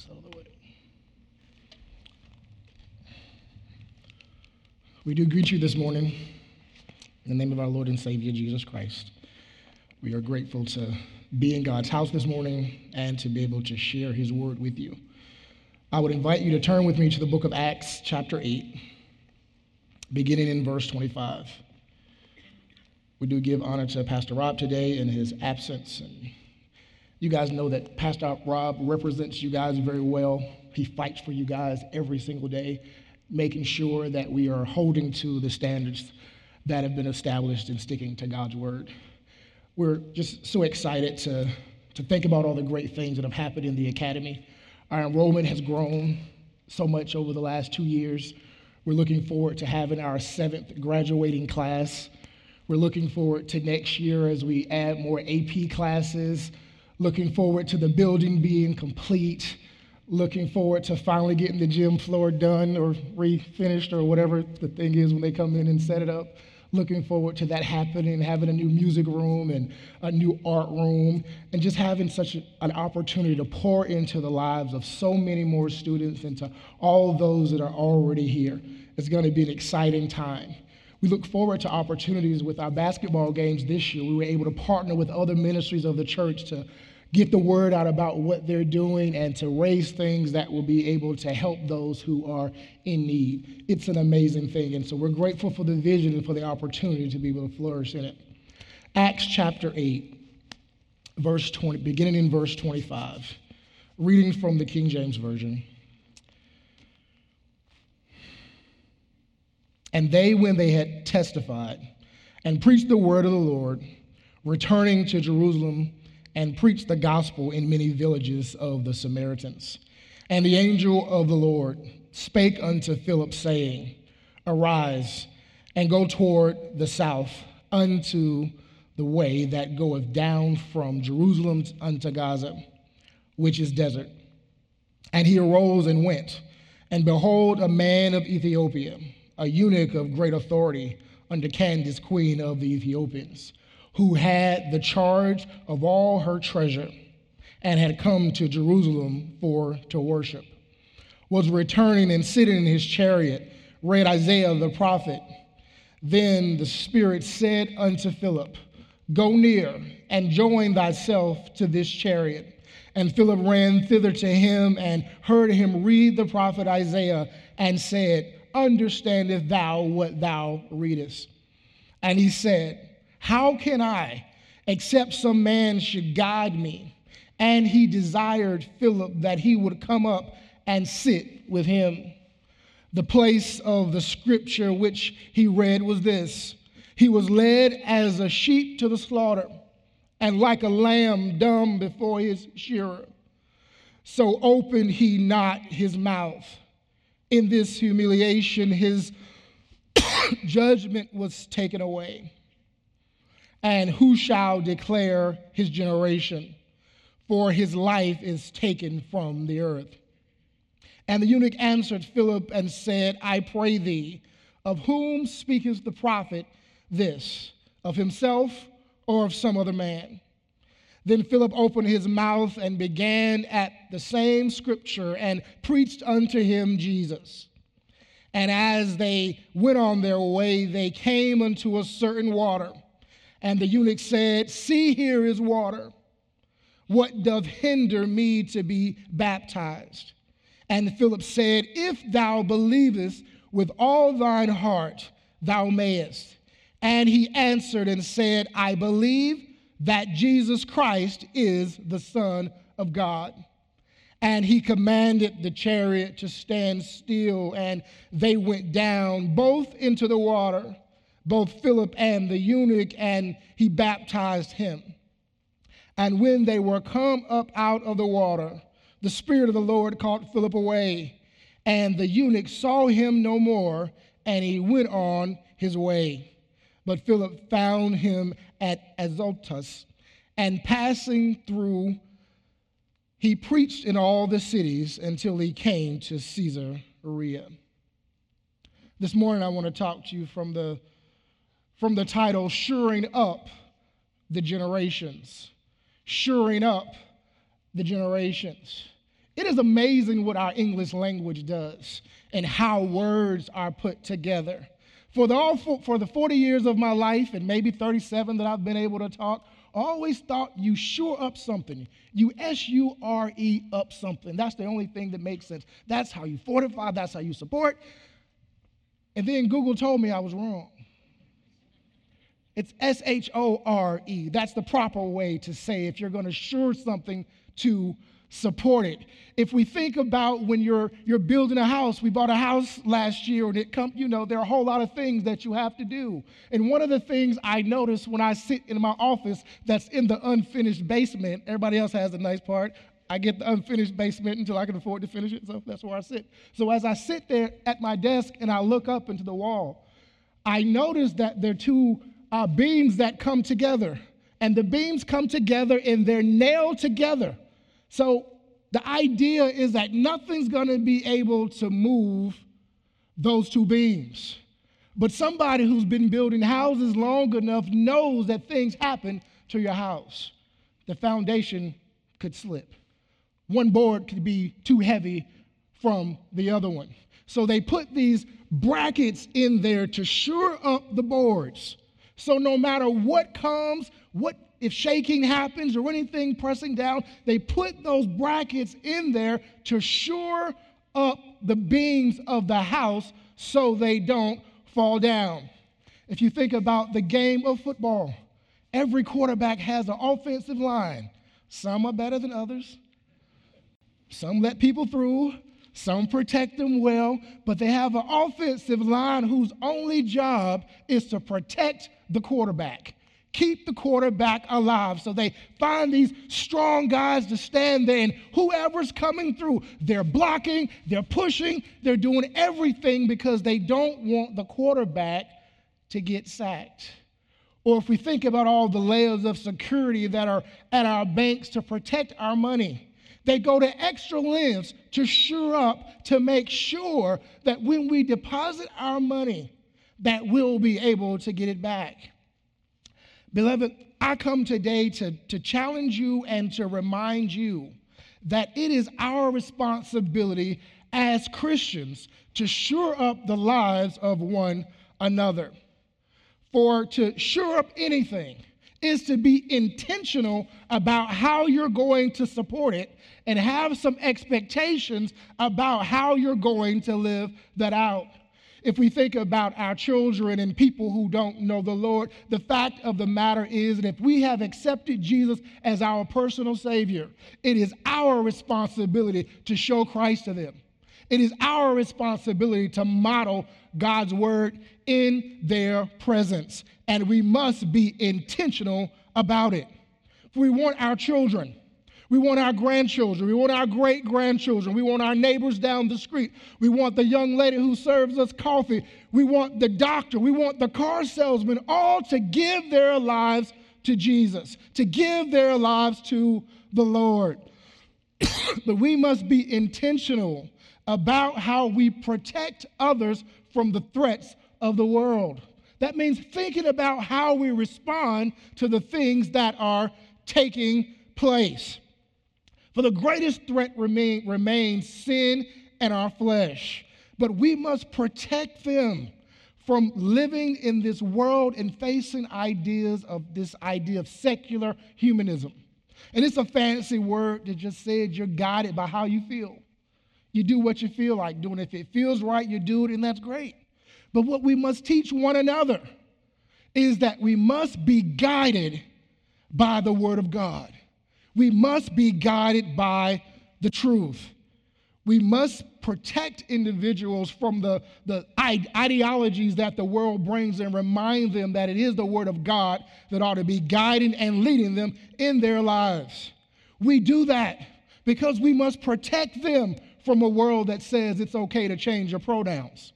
this out of the way. We do greet you this morning in the name of our Lord and Savior, Jesus Christ. We are grateful to be in God's house this morning and to be able to share his word with you. I would invite you to turn with me to the book of Acts, chapter 8, beginning in verse 25. We do give honor to Pastor Rob today in his absence. And you guys know that Pastor Rob represents you guys very well. He fights for you guys every single day, making sure that we are holding to the standards that have been established and sticking to God's word. We're just so excited to think about all the great things that have happened in the academy. Our enrollment has grown so much over the last 2 years. We're looking forward to having our 7th graduating class. We're looking forward to next year as we add more AP classes, looking forward to the building being complete, looking forward to finally getting the gym floor done or refinished or whatever the thing is when they come in and set it up. Looking forward to that happening, having a new music room and a new art room, and just having such an opportunity to pour into the lives of so many more students and to all those that are already here. It's going to be an exciting time. We look forward to opportunities with our basketball games this year. We were able to partner with other ministries of the church to get the word out about what they're doing and to raise things that will be able to help those who are in need. It's an amazing thing, and so we're grateful for the vision and for the opportunity to be able to flourish in it. Acts chapter 8, verse 20, beginning in verse 25, reading from the King James Version. And they, when they had testified and preached the word of the Lord, returning to Jerusalem, and preached the gospel in many villages of the Samaritans. And the angel of the Lord spake unto Philip, saying, Arise, and go toward the south unto the way that goeth down from Jerusalem unto Gaza, which is desert. And he arose and went, and behold, a man of Ethiopia, a eunuch of great authority, under Candace, queen of the Ethiopians, who had the charge of all her treasure, and had come to Jerusalem to worship, was returning and sitting in his chariot, read Isaiah the prophet. Then the Spirit said unto Philip, Go near and join thyself to this chariot. And Philip ran thither to him, and heard him read the prophet Isaiah, and said, Understandest thou what thou readest? And he said, How can I, except some man should guide me? And he desired Philip that he would come up and sit with him. The place of the scripture which he read was this. He was led as a sheep to the slaughter, and like a lamb dumb before his shearer, so opened he not his mouth. In this humiliation his judgment was taken away. And who shall declare his generation? For his life is taken from the earth. And the eunuch answered Philip and said, I pray thee, of whom speaketh the prophet this? Of himself or of some other man? Then Philip opened his mouth and began at the same scripture and preached unto him Jesus. And as they went on their way, they came unto a certain water. And the eunuch said, See, here is water. What doth hinder me to be baptized? And Philip said, If thou believest with all thine heart, thou mayest. And he answered and said, I believe that Jesus Christ is the Son of God. And he commanded the chariot to stand still, and they went down both into the water, both Philip and the eunuch, and he baptized him. And when they were come up out of the water, the Spirit of the Lord caught Philip away, and the eunuch saw him no more, and he went on his way. But Philip found him at Azotus, and passing through, he preached in all the cities until he came to Caesarea. This morning I want to talk to you from the title, Shoring Up the Generations. Shoring Up the Generations. It is amazing what our English language does and how words are put together. For the 40 years of my life and maybe 37 that I've been able to talk, I always thought you sure up something. You S-U-R-E up something. That's the only thing that makes sense. That's how you fortify. That's how you support. And then Google told me I was wrong. It's S-H-O-R-E. That's the proper way to say if you're going to sure something to support it. If we think about when you're building a house, we bought a house last year, and there are a whole lot of things that you have to do. And one of the things I notice when I sit in my office that's in the unfinished basement, everybody else has a nice part. I get the unfinished basement until I can afford to finish it, so that's where I sit. So as I sit there at my desk and I look up into the wall, I notice that there are two beams that come together, and the beams come together and they're nailed together. So the idea is that nothing's going to be able to move those two beams. But somebody who's been building houses long enough knows that things happen to your house. The foundation could slip. One board could be too heavy from the other one. So they put these brackets in there to shore up the boards. So no matter what comes, if shaking happens or anything pressing down, they put those brackets in there to shore up the beams of the house so they don't fall down. If you think about the game of football, every quarterback has an offensive line. Some are better than others. Some let people through. Some protect them well. But they have an offensive line whose only job is to protect the quarterback. Keep the quarterback alive. So they find these strong guys to stand there, and whoever's coming through, they're blocking, they're pushing, they're doing everything because they don't want the quarterback to get sacked. Or if we think about all the layers of security that are at our banks to protect our money, they go to extra lengths to shore up, to make sure that when we deposit our money, that we'll be able to get it back. Beloved, I come today to challenge you and to remind you that it is our responsibility as Christians to shore up the lives of one another. For to shore up anything is to be intentional about how you're going to support it and have some expectations about how you're going to live that out. If we think about our children and people who don't know the Lord, the fact of the matter is that if we have accepted Jesus as our personal Savior, it is our responsibility to show Christ to them. It is our responsibility to model God's word in their presence, and we must be intentional about it. If we want our children, we want our grandchildren. We want our great-grandchildren. We want our neighbors down the street. We want the young lady who serves us coffee. We want the doctor. We want the car salesman, all to give their lives to Jesus, to give their lives to the Lord. But we must be intentional about how we protect others from the threats of the world. That means thinking about how we respond to the things that are taking place. For the greatest threat remains sin and our flesh. But we must protect them from living in this world and facing this idea of secular humanism. And it's a fancy word that just says you're guided by how you feel. You do what you feel like doing. If it feels right, you do it, and that's great. But what we must teach one another is that we must be guided by the Word of God. We must be guided by the truth. We must protect individuals from the ideologies that the world brings and remind them that it is the Word of God that ought to be guiding and leading them in their lives. We do that because we must protect them from a world that says it's okay to change your pronouns,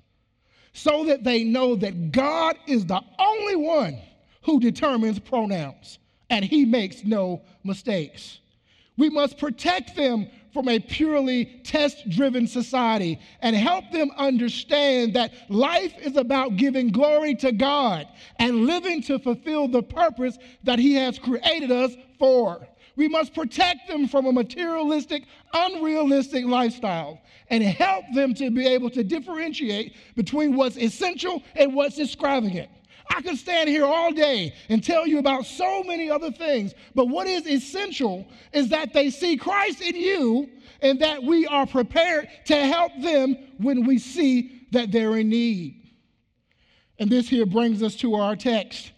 so that they know that God is the only one who determines pronouns, and He makes no mistakes. We must protect them from a purely test-driven society and help them understand that life is about giving glory to God and living to fulfill the purpose that He has created us for. we must protect them from a materialistic, unrealistic lifestyle and help them to be able to differentiate between what's essential and what's extravagant. I could stand here all day and tell you about so many other things, but what is essential is that they see Christ in you and that we are prepared to help them when we see that they're in need. And this here brings us to our text.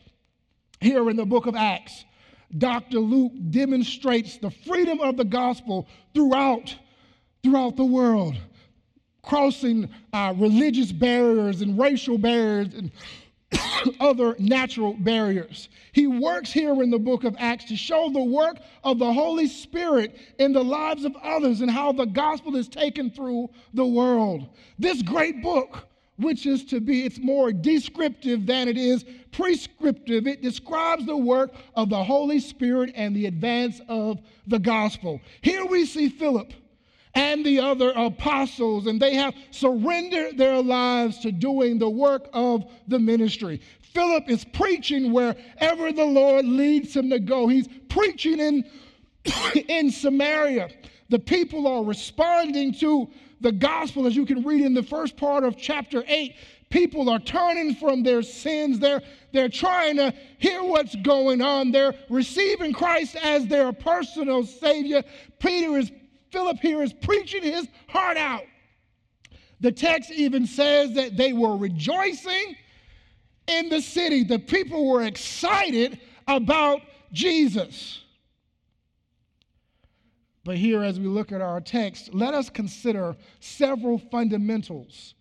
Here in the book of Acts, Dr. Luke demonstrates the freedom of the gospel throughout the world, crossing religious barriers and racial barriers and other natural barriers. He works here in the book of Acts to show the work of the Holy Spirit in the lives of others and how the gospel is taken through the world. This great book, which is to be, it's more descriptive than it is prescriptive. It describes the work of the Holy Spirit and the advance of the gospel. Here we see Philip and the other apostles, and they have surrendered their lives to doing the work of the ministry. Philip is preaching wherever the Lord leads him to go. He's preaching in Samaria. The people are responding to the gospel, as you can read in the first part of chapter 8, people are turning from their sins. They're trying to hear what's going on. They're receiving Christ as their personal Savior. Philip here is preaching his heart out. The text even says that they were rejoicing in the city. The people were excited about Jesus. But here, as we look at our text, let us consider several fundamentals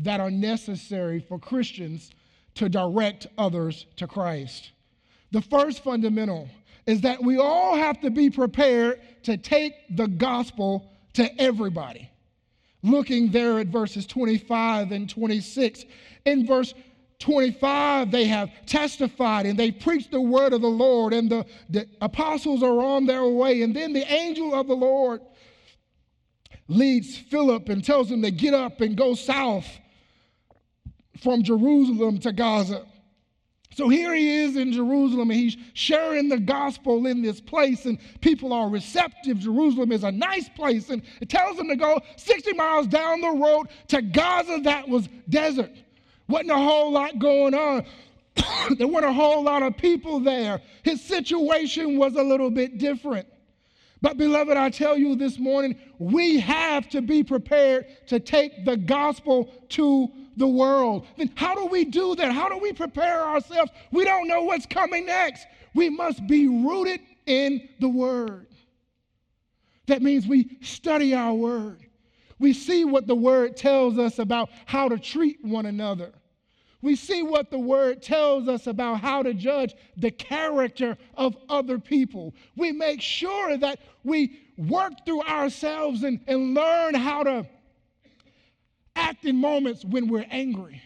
that are necessary for Christians to direct others to Christ. The first fundamental is that we all have to be prepared to take the gospel to everybody. Looking there at verses 25 and 26, in verse 25, they have testified and they preached the word of the Lord, and the apostles are on their way. And then the angel of the Lord leads Philip and tells him to get up and go south from Jerusalem to Gaza. So here he is in Jerusalem, and he's sharing the gospel in this place, and people are receptive. Jerusalem is a nice place, and it tells him to go 60 miles down the road to Gaza that was desert. Wasn't a whole lot going on. There weren't a whole lot of people there. His situation was a little bit different. But beloved, I tell you this morning, we have to be prepared to take the gospel to the world. Then how do we do that? How do we prepare ourselves? We don't know what's coming next. We must be rooted in the word. That means we study our word. We see what the word tells us about how to treat one another. We see what the word tells us about how to judge the character of other people. We make sure that we work through ourselves and learn how to act in moments when we're angry.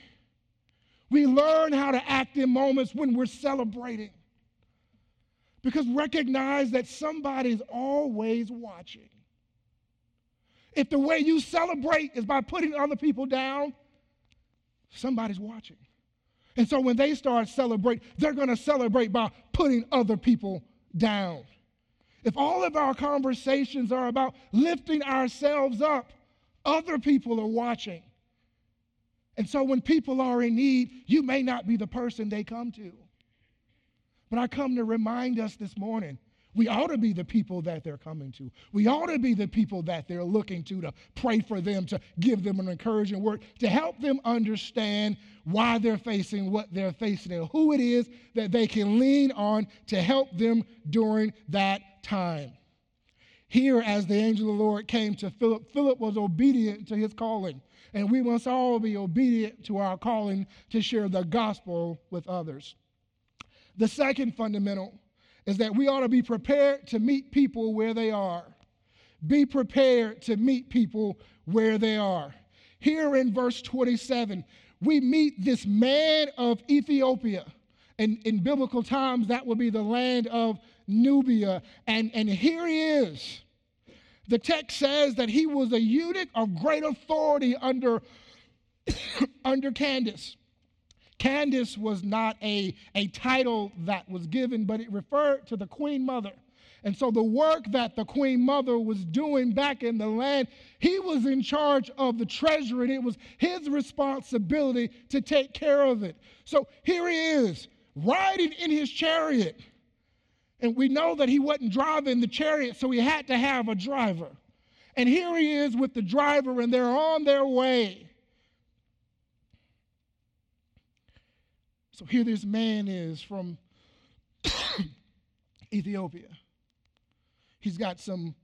We learn how to act in moments when we're celebrating. Because recognize that somebody's always watching. If the way you celebrate is by putting other people down, somebody's watching. And so when they start celebrating, they're going to celebrate by putting other people down. If all of our conversations are about lifting ourselves up, other people are watching. And so when people are in need, you may not be the person they come to. But I come to remind us this morning, we ought to be the people that they're coming to. We ought to be the people that they're looking to pray for them, to give them an encouraging word, to help them understand why they're facing what they're facing and who it is that they can lean on to help them during that time. Here, as the angel of the Lord came to Philip, Philip was obedient to his calling, and we must all be obedient to our calling to share the gospel with others. The second fundamental is that we ought to be prepared to meet people where they are. Be prepared to meet people where they are. Here in verse 27, we meet this man of Ethiopia. And in biblical times, that would be the land of Nubia. And here he is. The text says that he was a eunuch of great authority under Candace. Candace was not a title that was given, but it referred to the queen mother. And so the work that the Queen Mother was doing back in the land, he was in charge of the treasure, and it was his responsibility to take care of it. So here he is, riding in his chariot. And we know that he wasn't driving the chariot, so he had to have a driver. And here he is with the driver, and they're on their way. So here this man is from Ethiopia. He's got some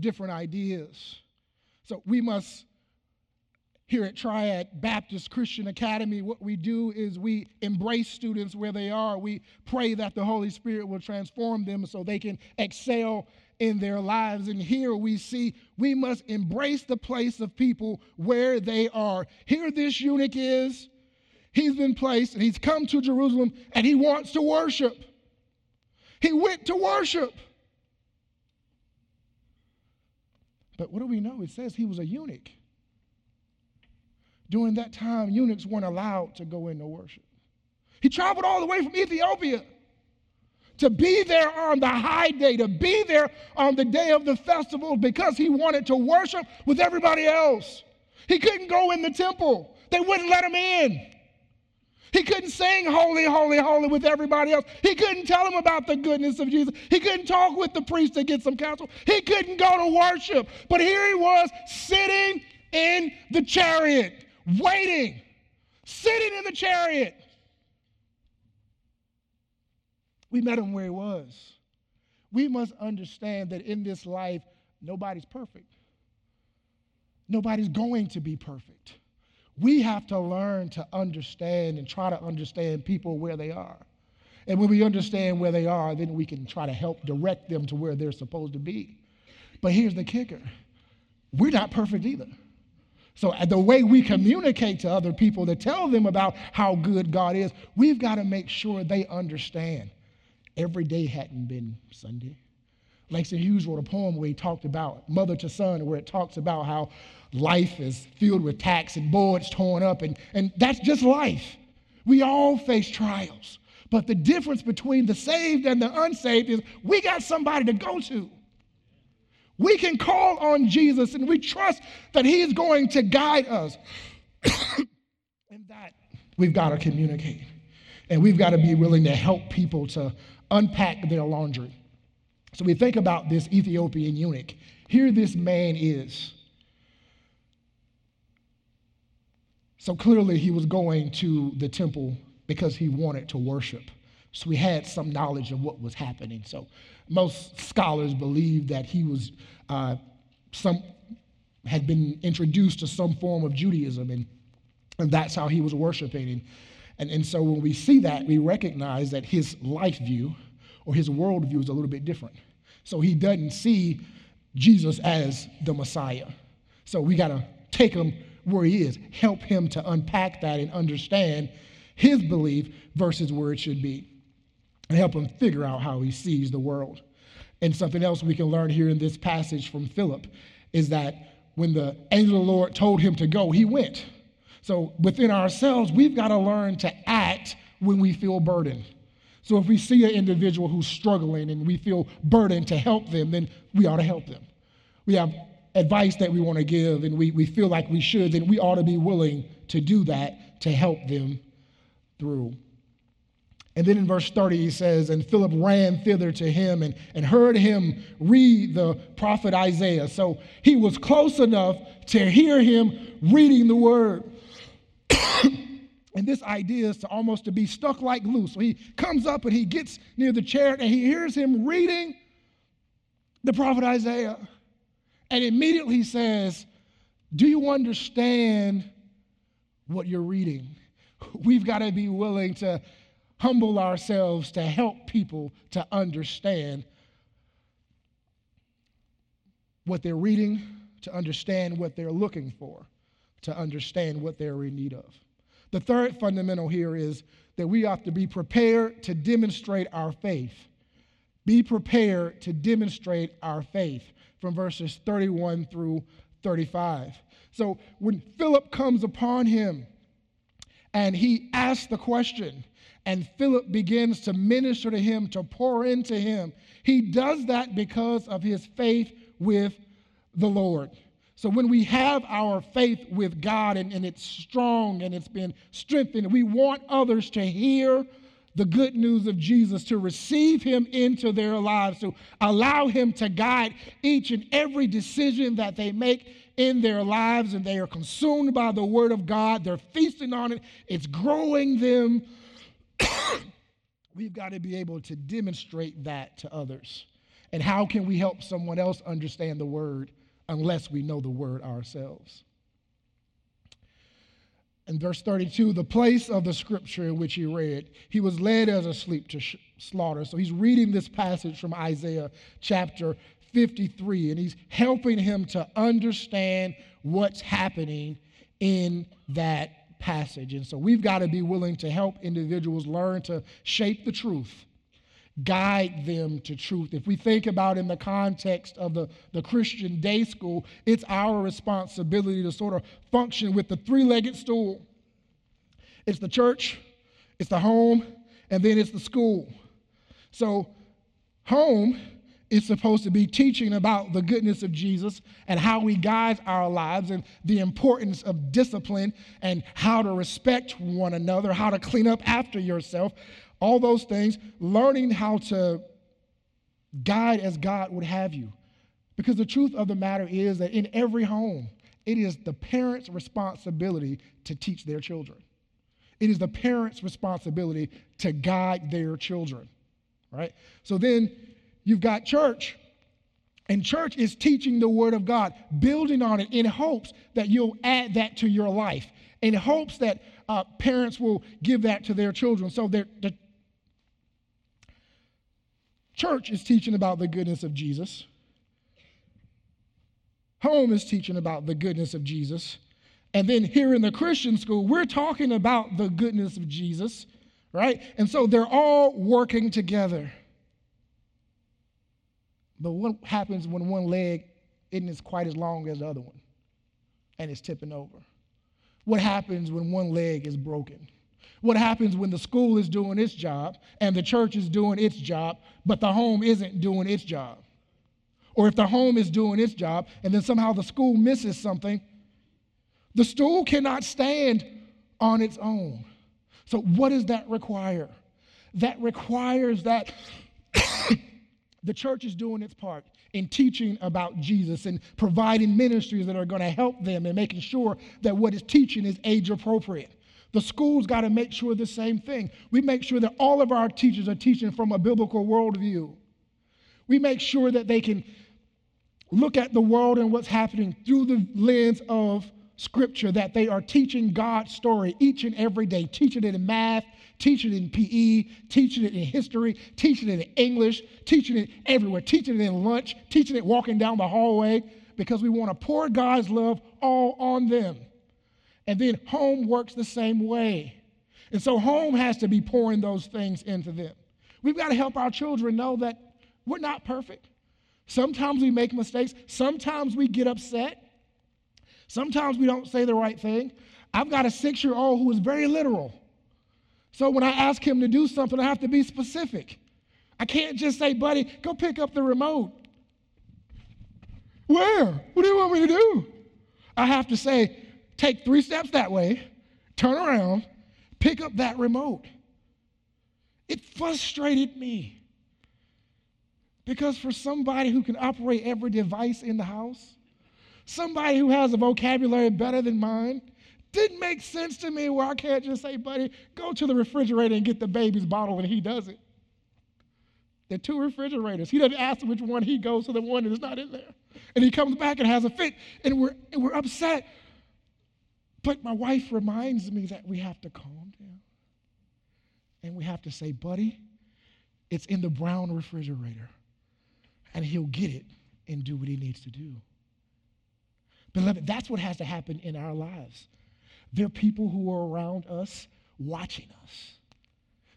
different ideas. So we must, here at Triad Baptist Christian Academy, what we do is we embrace students where they are. We pray that the Holy Spirit will transform them so they can excel in their lives. And here we see we must embrace the place of people where they are. Here this eunuch is. He's been placed, and he's come to Jerusalem, and he wants to worship. He went to worship. But what do we know? It says he was a eunuch. During that time, eunuchs weren't allowed to go into worship. He traveled all the way from Ethiopia to be there on the high day, to be there on the day of the festival, because he wanted to worship with everybody else. He couldn't go in the temple. They wouldn't let him in. He couldn't sing holy, holy, holy with everybody else. He couldn't tell them about the goodness of Jesus. He couldn't talk with the priest to get some counsel. He couldn't go to worship. But here he was sitting in the chariot, waiting, sitting in the chariot. We met him where he was. We must understand that in this life, nobody's perfect. Nobody's going to be perfect. We have to learn to understand and try to understand people where they are. And when we understand where they are, then we can try to help direct them to where they're supposed to be. But here's the kicker. We're not perfect either. So the way we communicate to other people to tell them about how good God is, we've got to make sure they understand. Every day hadn't been Sunday. Langston Hughes wrote a poem where he talked about Mother to Son, where it talks about how life is filled with tacks and boards torn up, and that's just life. We all face trials, but the difference between the saved and the unsaved is we got somebody to go to. We can call on Jesus, and we trust that he is going to guide us. And that we've got to communicate, and we've got to be willing to help people to unpack their laundry. So we think about this Ethiopian eunuch. Here this man is. So clearly he was going to the temple because he wanted to worship. So he had some knowledge of what was happening. So most scholars believe that he was had been introduced to some form of Judaism, and that's how he was worshiping. And so when we see that, we recognize that his life view or his worldview is a little bit different. So he doesn't see Jesus as the Messiah. So we got to take him where he is, help him to unpack that and understand his belief versus where it should be, and help him figure out how he sees the world. And something else we can learn here in this passage from Philip is that when the angel of the Lord told him to go, he went. So within ourselves, we've got to learn to act when we feel burdened. So if we see an individual who's struggling and we feel burdened to help them, then we ought to help them. We have advice that we want to give, and we feel like we should, then we ought to be willing to do that to help them through. And then in verse 30, he says, and Philip ran thither to him and heard him read the prophet Isaiah. So he was close enough to hear him reading the word. And this idea is to be stuck like glue. So he comes up and he gets near the chariot and he hears him reading the prophet Isaiah. And immediately he says, do you understand what you're reading? We've got to be willing to humble ourselves to help people to understand what they're reading, to understand what they're looking for, to understand what they're in need of. The third fundamental here is that we have to be prepared to demonstrate our faith. Be prepared to demonstrate our faith from verses 31 through 35. So when Philip comes upon him and he asked the question, and Philip begins to minister to him, to pour into him. He does that because of his faith with the Lord. So when we have our faith with God and it's strong and it's been strengthened, we want others to hear the good news of Jesus, to receive him into their lives, to allow him to guide each and every decision that they make in their lives, and they are consumed by the word of God. They're feasting on it. It's growing them. We've got to be able to demonstrate that to others. And how can we help someone else understand the word unless we know the word ourselves? In verse 32, the place of the scripture in which he read, he was led as asleep to slaughter. So he's reading this passage from Isaiah chapter 53, and he's helping him to understand what's happening in that passage. And so we've got to be willing to help individuals learn to shape the truth, guide them to truth. If we think about in the context of the Christian day school, it's our responsibility to sort of function with the three-legged stool. It's the church, it's the home, and then it's the school. So home is supposed to be teaching about the goodness of Jesus and how he guides our lives and the importance of discipline and how to respect one another, how to clean up after yourself. All those things, learning how to guide as God would have you. Because the truth of the matter is that in every home, it is the parents' responsibility to teach their children. It is the parents' responsibility to guide their children, right? So then you've got church, and church is teaching the word of God, building on it in hopes that you'll add that to your life, in hopes that parents will give that to their children. So the church is teaching about the goodness of Jesus. Home is teaching about the goodness of Jesus. And then here in the Christian school, we're talking about the goodness of Jesus, right? And so they're all working together. But what happens when one leg isn't as quite as long as the other one and it's tipping over? What happens when one leg is broken? What happens when the school is doing its job and the church is doing its job, but the home isn't doing its job? Or if the home is doing its job and then somehow the school misses something, the stool cannot stand on its own. So what does that require? That requires that the church is doing its part in teaching about Jesus and providing ministries that are going to help them and making sure that what it's teaching is age appropriate. The school's got to make sure the same thing. We make sure that all of our teachers are teaching from a biblical worldview. We make sure that they can look at the world and what's happening through the lens of Scripture, that they are teaching God's story each and every day, teaching it in math, teaching it in PE, teaching it in history, teaching it in English, teaching it everywhere, teaching it in lunch, teaching it walking down the hallway, because we want to pour God's love all on them. And then home works the same way. And so home has to be pouring those things into them. We've got to help our children know that we're not perfect. Sometimes we make mistakes. Sometimes we get upset. Sometimes we don't say the right thing. I've got a 6-year-old who is very literal. So when I ask him to do something, I have to be specific. I can't just say, buddy, go pick up the remote. Where? What do you want me to do? I have to say, take 3 steps that way, turn around, pick up that remote. It frustrated me because for somebody who can operate every device in the house, somebody who has a vocabulary better than mine, didn't make sense to me where I can't just say, buddy, go to the refrigerator and get the baby's bottle, and he does it. There are 2 refrigerators. He doesn't ask which one he goes to, the one that's not in there. And he comes back and has a fit, and we're upset. But my wife reminds me that we have to calm down. And we have to say, buddy, it's in the brown refrigerator. And he'll get it and do what he needs to do. Beloved, that's what has to happen in our lives. There are people who are around us watching us.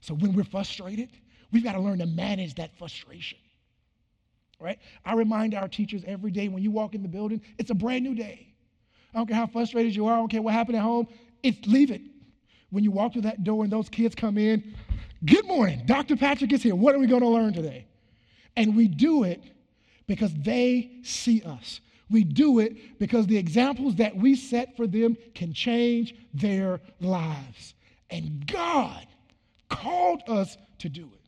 So when we're frustrated, we've got to learn to manage that frustration. Right? I remind our teachers every day, when you walk in the building, it's a brand new day. I don't care how frustrated you are. I don't care what happened at home. Leave it. when you walk through that door and those kids come in, good morning, Dr. Patrick is here. What are we going to learn today? And we do it because they see us. We do it because the examples that we set for them can change their lives. And God called us to do it.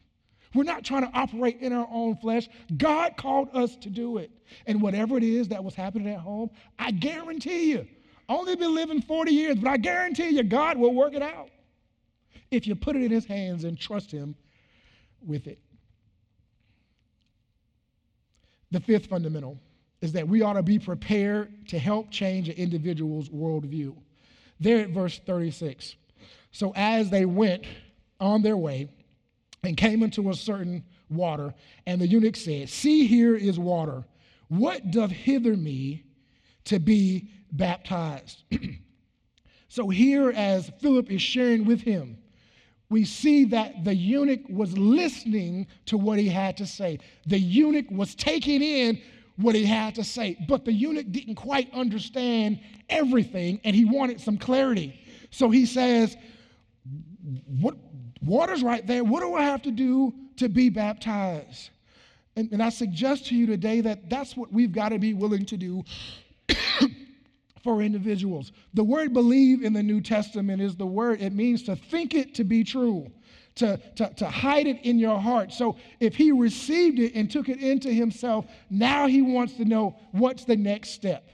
We're not trying to operate in our own flesh. God called us to do it. And whatever it is that was happening at home, I guarantee you, only been living 40 years, but I guarantee you God will work it out if you put it in his hands and trust him with it. The fifth fundamental is that we ought to be prepared to help change an individual's worldview. There at verse 36. So as they went on their way and came into a certain water, and the eunuch said, see, here is water. What doth hither me to be baptized? So here, as Philip is sharing with him, we see that the eunuch was listening to what he had to say. The eunuch was taking in what he had to say, but the eunuch didn't quite understand everything, and he wanted some clarity. So he says, "What water's right there? What do I have to do to be baptized?" And I suggest to you today that that's what we've got to be willing to do for individuals. The word believe in the New Testament is the word, it means to think it to be true, to hide it in your heart. So if he received it and took it into himself, now he wants to know what's the next step.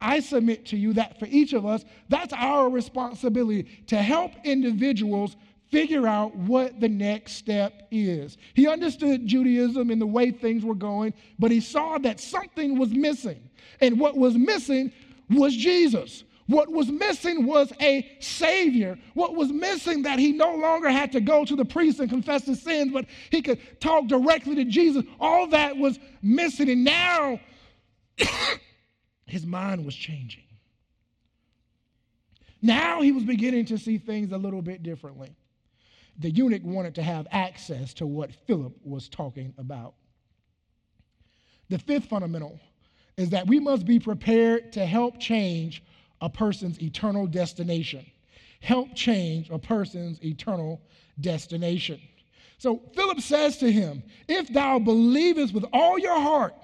I submit to you that for each of us, that's our responsibility to help individuals figure out what the next step is. He understood Judaism and the way things were going, but he saw that something was missing. And what was missing was Jesus. What was missing was a Savior. What was missing that he no longer had to go to the priest and confess his sins, but he could talk directly to Jesus. All that was missing, and now his mind was changing. Now he was beginning to see things a little bit differently. The eunuch wanted to have access to what Philip was talking about. The fifth fundamental is that we must be prepared to help change a person's eternal destination. Help change a person's eternal destination. So Philip says to him, if thou believest with all your heart,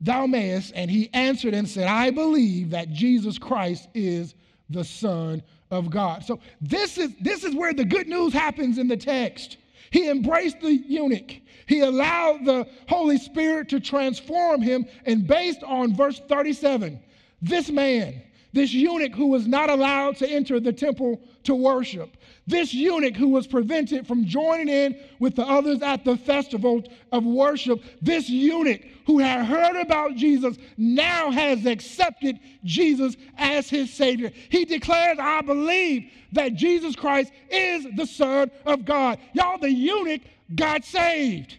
thou mayest. And he answered and said, I believe that Jesus Christ is the Son of God. So this is where the good news happens in the text. He embraced the eunuch. He allowed the Holy Spirit to transform him. And based on verse 37, this man, this eunuch who was not allowed to enter the temple to worship, this eunuch who was prevented from joining in with the others at the festival of worship, this eunuch who had heard about Jesus now has accepted Jesus as his Savior. He declares, I believe that Jesus Christ is the Son of God. Y'all, the eunuch got saved.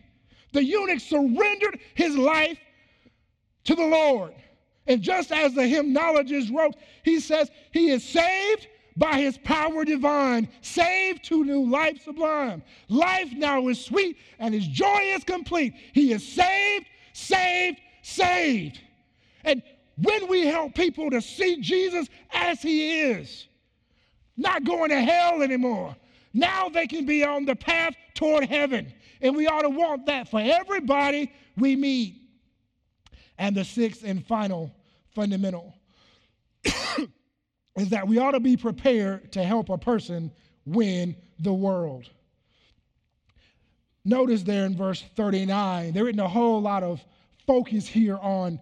The eunuch surrendered his life to the Lord. And just as the hymnologist wrote, he says, he is saved by his power divine, saved to new life sublime. Life now is sweet and his joy is complete. He is saved, saved, saved. And when we help people to see Jesus as he is, not going to hell anymore, now they can be on the path toward heaven. And we ought to want that for everybody we meet. And the sixth and final fundamental is that we ought to be prepared to help a person win the world. Notice there in verse 39, there isn't a whole lot of focus here on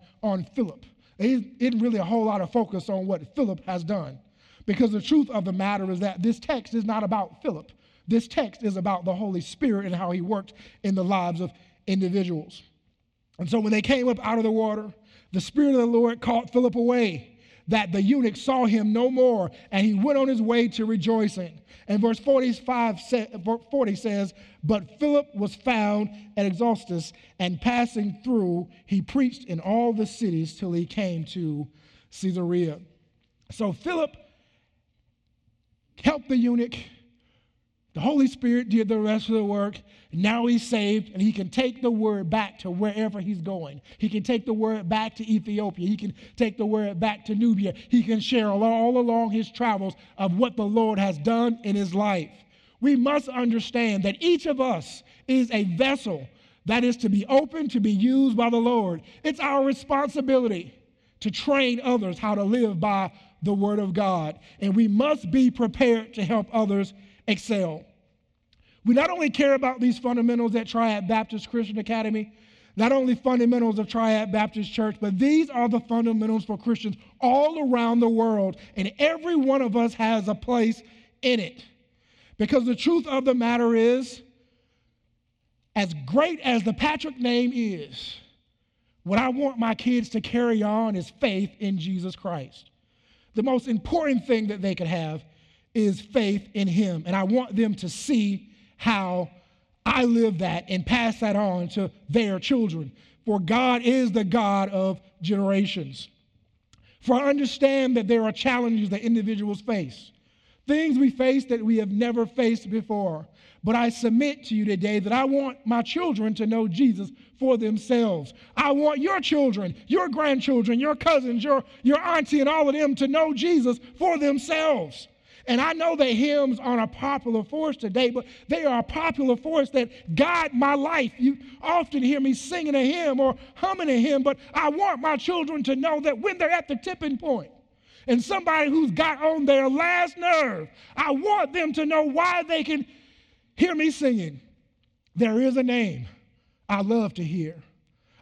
Philip. There isn't really a whole lot of focus on what Philip has done, because the truth of the matter is that this text is not about Philip. This text is about the Holy Spirit and how he worked in the lives of individuals. And so when they came up out of the water, the Spirit of the Lord caught Philip away, that the eunuch saw him no more, and he went on his way to rejoicing. And verse 40 says, but Philip was found at Azotus, and passing through, he preached in all the cities till he came to Caesarea. So Philip helped the eunuch The Holy Spirit did the rest of the work. Now he's saved, and he can take the word back to wherever he's going. He can take the word back to Ethiopia. He can take the word back to Nubia. He can share all along his travels of what the Lord has done in his life. We must understand that each of us is a vessel that is to be opened, to be used by the Lord. It's our responsibility to train others how to live by the word of God. And we must be prepared to help others excel. We not only care about these fundamentals at Triad Baptist Christian Academy, not only fundamentals of Triad Baptist Church, but these are the fundamentals for Christians all around the world, and every one of us has a place in it. Because the truth of the matter is, as great as the Patrick name is, what I want my kids to carry on is faith in Jesus Christ. The most important thing that they could have is faith in him. And I want them to see how I live that and pass that on to their children. For God is the God of generations. For I understand that there are challenges that individuals face, things we face that we have never faced before. But I submit to you today that I want my children to know Jesus for themselves. I want your children, your grandchildren, your cousins, your auntie, and all of them to know Jesus for themselves. And I know that hymns aren't a popular force today, but they are a popular force that guide my life. You often hear me singing a hymn or humming a hymn, but I want my children to know that when they're at the tipping point and somebody who's got on their last nerve, I want them to know why they can hear me singing. There is a name I love to hear.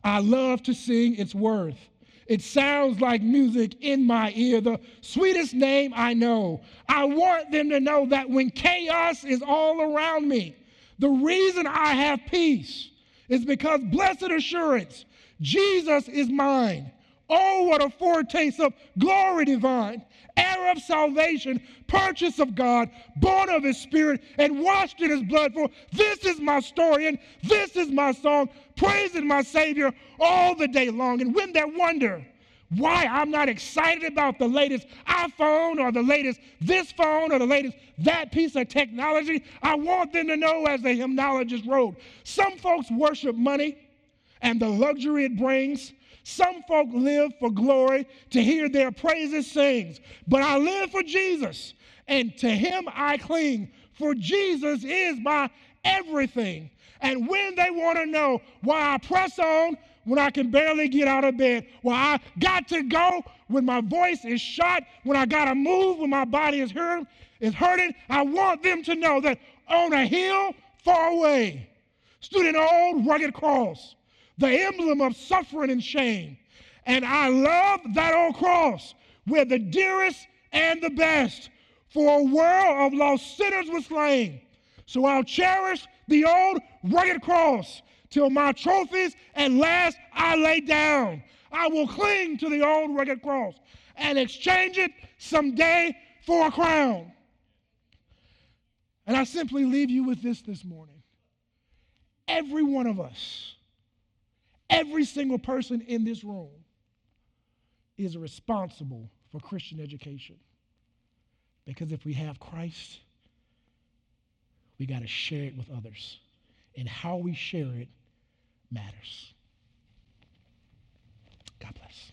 I love to sing its worth. It sounds like music in my ear, the sweetest name I know. I want them to know that when chaos is all around me, the reason I have peace is because, blessed assurance, Jesus is mine. Oh, what a foretaste of glory divine, heir of salvation, purchase of God, born of his spirit, and washed in his blood. For this is my story, and this is my song, praising my Savior all the day long. And when they wonder why I'm not excited about the latest iPhone or the latest this phone or the latest that piece of technology, I want them to know, as the hymnologist wrote, some folks worship money and the luxury it brings. Some folk live for glory, to hear their praises sings. But I live for Jesus, and to him I cling, for Jesus is my everything. And when they want to know why I press on when I can barely get out of bed, why I got to go when my voice is shot, when I got to move when my body is hurting, I want them to know that on a hill far away stood an old rugged cross, the emblem of suffering and shame. And I love that old cross where the dearest and the best for a world of lost sinners was slain. So I'll cherish the old rugged cross till my trophies at last I lay down. I will cling to the old rugged cross and exchange it someday for a crown. And I simply leave you with this morning. Every one of us, every single person in this room is responsible for Christian education. Because if we have Christ, we got to share it with others. And how we share it matters. God bless.